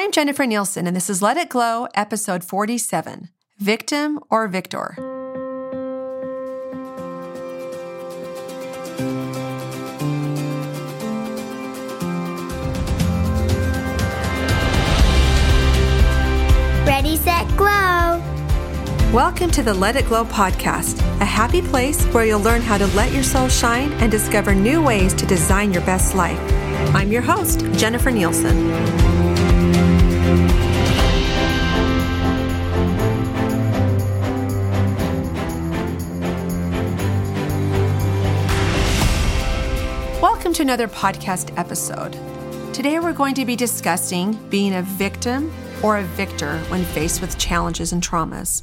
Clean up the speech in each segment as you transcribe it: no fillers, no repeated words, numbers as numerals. I'm Jennifer Nielsen, and this is Let It Glow, episode 47, Victim or Victor. Ready, set, glow. Welcome to the Let It Glow podcast, a happy place where you'll learn how to let your soul shine and discover new ways to design your best life. I'm your host, Jennifer Nielsen. Welcome to another podcast episode. Today we're going to be discussing being a victim or a victor when faced with challenges and traumas.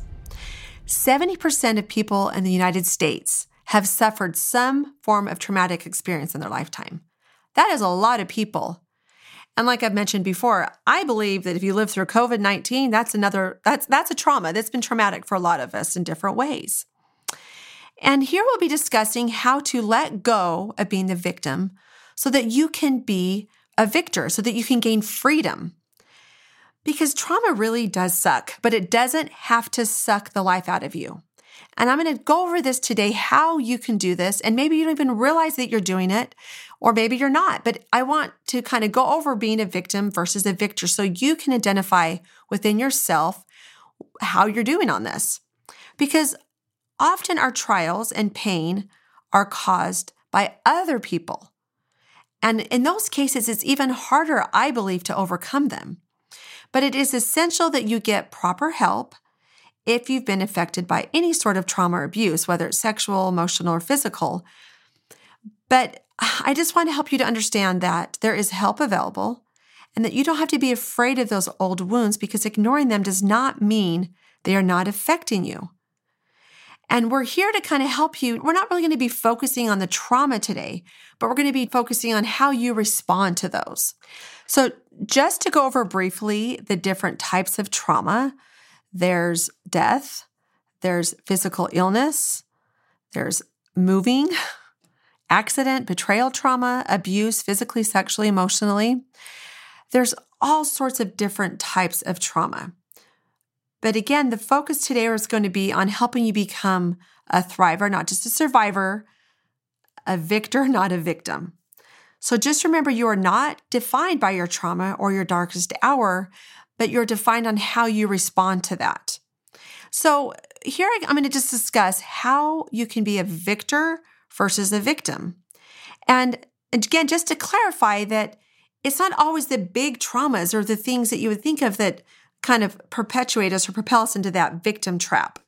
70% of people in the United States have suffered some form of traumatic experience in their lifetime. That is a lot of people. And like I've mentioned before, I believe that if you live through COVID-19, that's a trauma that's been traumatic for a lot of us in different ways. And here we'll be discussing how to let go of being the victim so that you can be a victor, so that you can gain freedom. Because trauma really does suck, but it doesn't have to suck the life out of you. And I'm going to go over this today, how you can do this, and maybe you don't even realize that you're doing it, or maybe you're not. But I want to kind of go over being a victim versus a victor so you can identify within yourself how you're doing on this. Because often our trials and pain are caused by other people. And in those cases, it's even harder, I believe, to overcome them. But it is essential that you get proper help if you've been affected by any sort of trauma or abuse, whether it's sexual, emotional, or physical. But I just want to help you to understand that there is help available and that you don't have to be afraid of those old wounds, because ignoring them does not mean they are not affecting you. And we're here to kind of help you. We're not really going to be focusing on the trauma today, but we're going to be focusing on how you respond to those. So just to go over briefly the different types of trauma, there's death, there's physical illness, there's moving, accident, betrayal trauma, abuse, physically, sexually, emotionally. There's all sorts of different types of trauma. But again, the focus today is going to be on helping you become a thriver, not just a survivor, a victor, not a victim. So just remember, you are not defined by your trauma or your darkest hour, but you're defined on how you respond to that. So here I'm going to just discuss how you can be a victor versus a victim. And again, just to clarify that it's not always the big traumas or the things that you would think of that kind of perpetuate us or propel us into that victim trap.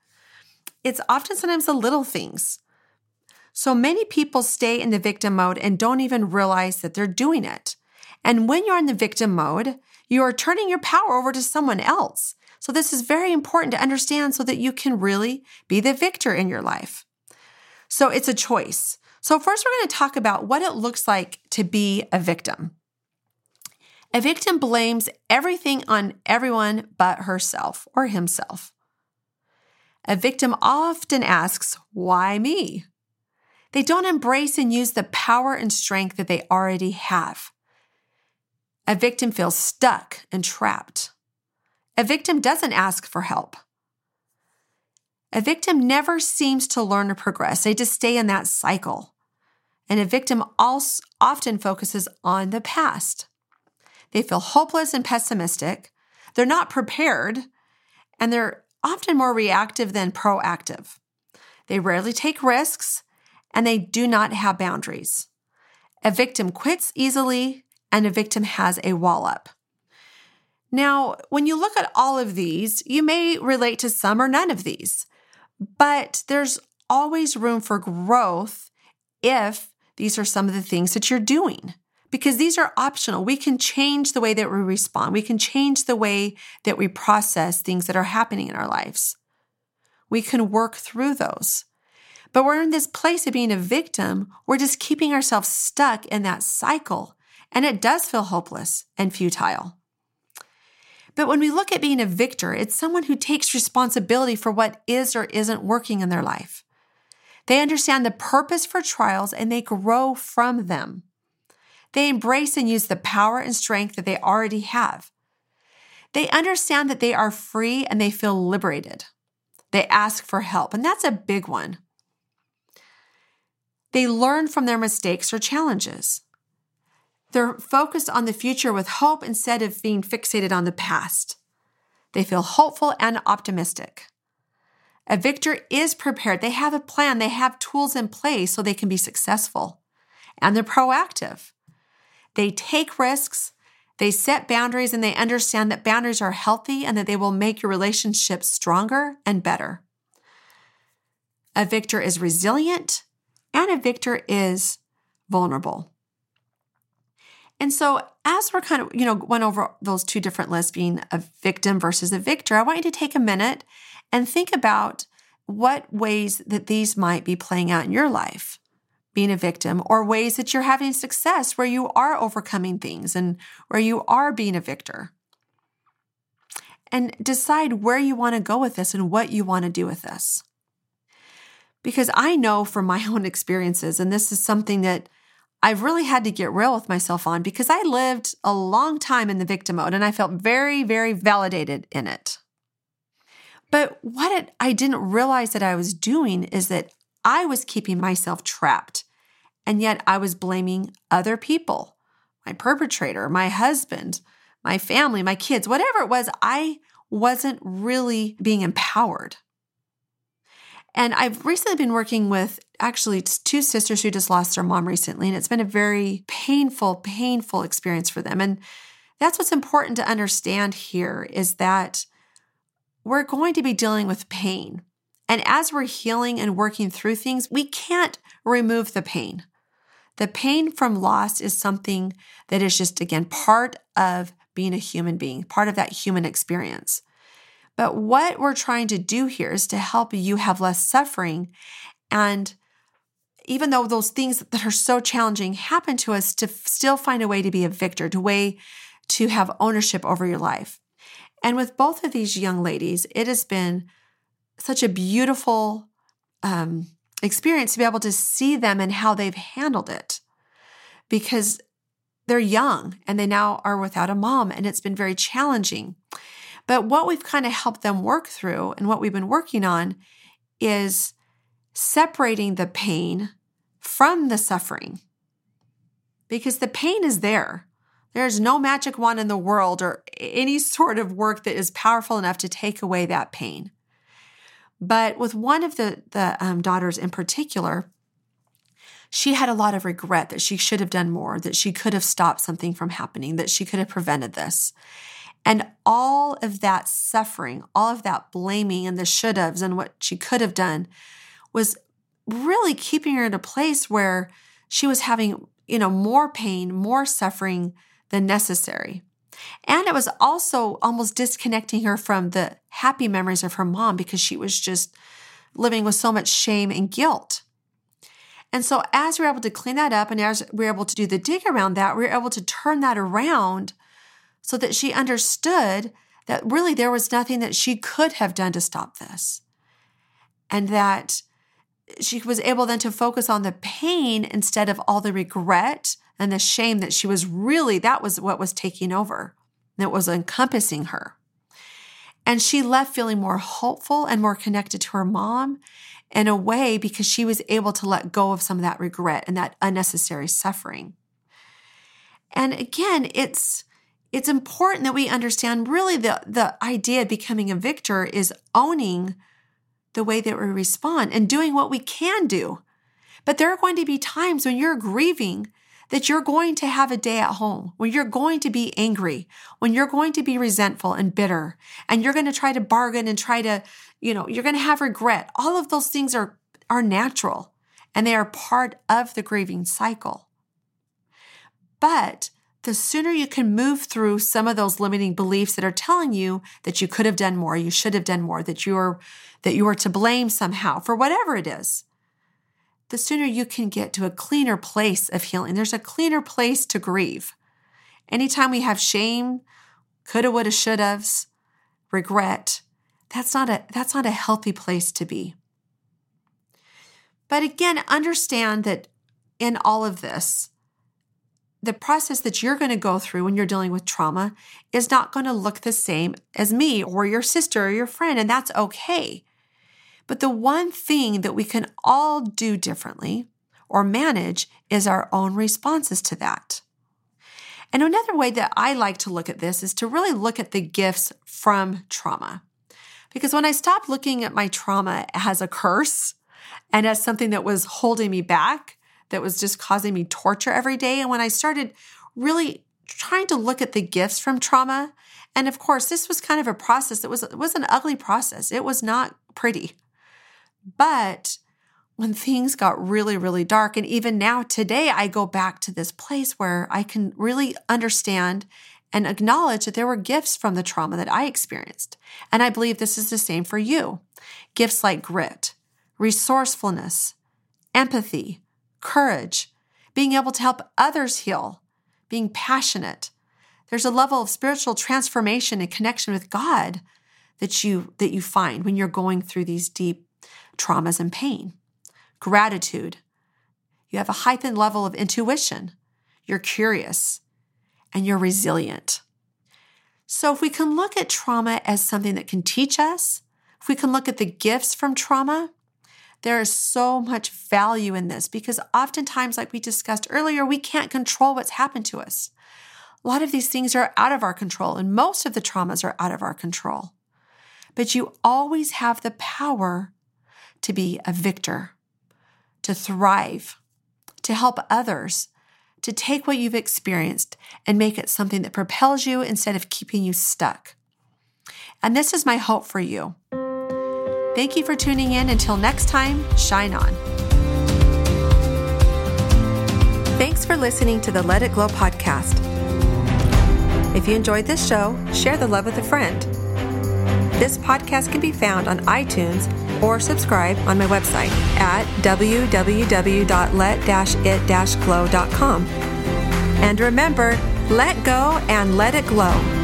It's often sometimes the little things. So many people stay in the victim mode and don't even realize that they're doing it. And when you're in the victim mode, you are turning your power over to someone else. So this is very important to understand so that you can really be the victor in your life. So it's a choice. So first we're going to talk about what it looks like to be a victim. A victim blames everything on everyone but herself or himself. A victim often asks, "Why me?" They don't embrace and use the power and strength that they already have. A victim feels stuck and trapped. A victim doesn't ask for help. A victim never seems to learn or progress. They just stay in that cycle. And a victim also often focuses on the past. They feel hopeless and pessimistic. They're not prepared, and they're often more reactive than proactive. They rarely take risks, and they do not have boundaries. A victim quits easily, and a victim has a wall up. Now, when you look at all of these, you may relate to some or none of these, but there's always room for growth if these are some of the things that you're doing. Because these are optional. We can change the way that we respond. We can change the way that we process things that are happening in our lives. We can work through those. But we're in this place of being a victim. We're just keeping ourselves stuck in that cycle. And it does feel hopeless and futile. But when we look at being a victor, it's someone who takes responsibility for what is or isn't working in their life. They understand the purpose for trials and they grow from them. They embrace and use the power and strength that they already have. They understand that they are free and they feel liberated. They ask for help, and that's a big one. They learn from their mistakes or challenges. They're focused on the future with hope instead of being fixated on the past. They feel hopeful and optimistic. A victor is prepared. They have a plan. They have tools in place so they can be successful. And they're proactive. They take risks. They set boundaries, and they understand that boundaries are healthy and that they will make your relationship stronger and better. A victor is resilient, and a victor is vulnerable. And so as we're kind of, went over those two different lists, being a victim versus a victor, I want you to take a minute and think about what ways that these might be playing out in your life, being a victim, or ways that you're having success where you are overcoming things and where you are being a victor. And decide where you want to go with this and what you want to do with this. Because I know from my own experiences, and this is something that I've really had to get real with myself on, because I lived a long time in the victim mode and I felt very, very validated in it. But I didn't realize that I was doing is that I was keeping myself trapped, and yet I was blaming other people, my perpetrator, my husband, my family, my kids, whatever it was, I wasn't really being empowered. And I've recently been working with actually two sisters who just lost their mom recently, and it's been a very painful, painful experience for them. And that's what's important to understand here is that we're going to be dealing with pain. And as we're healing and working through things, we can't remove the pain. The pain from loss is something that is just, again, part of being a human being, part of that human experience. But what we're trying to do here is to help you have less suffering. And even though those things that are so challenging happen to us, to still find a way to be a victor, to way to have ownership over your life. And with both of these young ladies, it has been such a beautiful experience to be able to see them and how they've handled it. Because they're young and they now are without a mom, and it's been very challenging. But what we've kind of helped them work through and what we've been working on is separating the pain from the suffering, because the pain is there. There's no magic wand in the world or any sort of work that is powerful enough to take away that pain. But with one of the daughters in particular, she had a lot of regret that she should have done more, that she could have stopped something from happening, that she could have prevented this. And all of that suffering, all of that blaming and the should-haves and what she could have done was really keeping her in a place where she was having, more pain, more suffering than necessary. And it was also almost disconnecting her from the happy memories of her mom, because she was just living with so much shame and guilt. And so as we were able to clean that up and as we were able to do the dig around that, we were able to turn that around so that she understood that really there was nothing that she could have done to stop this. And that she was able then to focus on the pain instead of all the regret and the shame that she was really, that was what was taking over, that was encompassing her. And she left feeling more hopeful and more connected to her mom in a way, because she was able to let go of some of that regret and that unnecessary suffering. And again, it's important that we understand really the idea of becoming a victor is owning the way that we respond and doing what we can do. But there are going to be times when you're grieving that you're going to have a day at home, when you're going to be angry, when you're going to be resentful and bitter, and you're going to try to bargain and try to, you're going to have regret. All of those things are natural, and they are part of the grieving cycle. But the sooner you can move through some of those limiting beliefs that are telling you that you could have done more, you should have done more, that you are to blame somehow for whatever it is, the sooner you can get to a cleaner place of healing. There's a cleaner place to grieve. Anytime we have shame, coulda, woulda, shoulda's, regret, that's not a healthy place to be. But again, understand that in all of this, the process that you're going to go through when you're dealing with trauma is not going to look the same as me or your sister or your friend, and that's okay. But the one thing that we can all do differently or manage is our own responses to that. And another way that I like to look at this is to really look at the gifts from trauma. Because when I stopped looking at my trauma as a curse and as something that was holding me back, that was just causing me torture every day, and when I started really trying to look at the gifts from trauma, and of course, this was kind of a process that was an ugly process. It was not pretty. But when things got really, really dark, and even now today, I go back to this place where I can really understand and acknowledge that there were gifts from the trauma that I experienced. And I believe this is the same for you. Gifts like grit, resourcefulness, empathy, courage, being able to help others heal, being passionate. There's a level of spiritual transformation and connection with God that you find when you're going through these deep traumas and pain. Gratitude. You have a heightened level of intuition. You're curious and you're resilient. So if we can look at trauma as something that can teach us, if we can look at the gifts from trauma, there is so much value in this because oftentimes, like we discussed earlier, we can't control what's happened to us. A lot of these things are out of our control, and most of the traumas are out of our control. But you always have the power to be a victor, to thrive, to help others, to take what you've experienced and make it something that propels you instead of keeping you stuck. And this is my hope for you. Thank you for tuning in. Until next time, shine on. Thanks for listening to the Let It Glow podcast. If you enjoyed this show, share the love with a friend. This podcast can be found on iTunes or subscribe on my website at www.let-it-glow.com. And remember, let go and let it glow.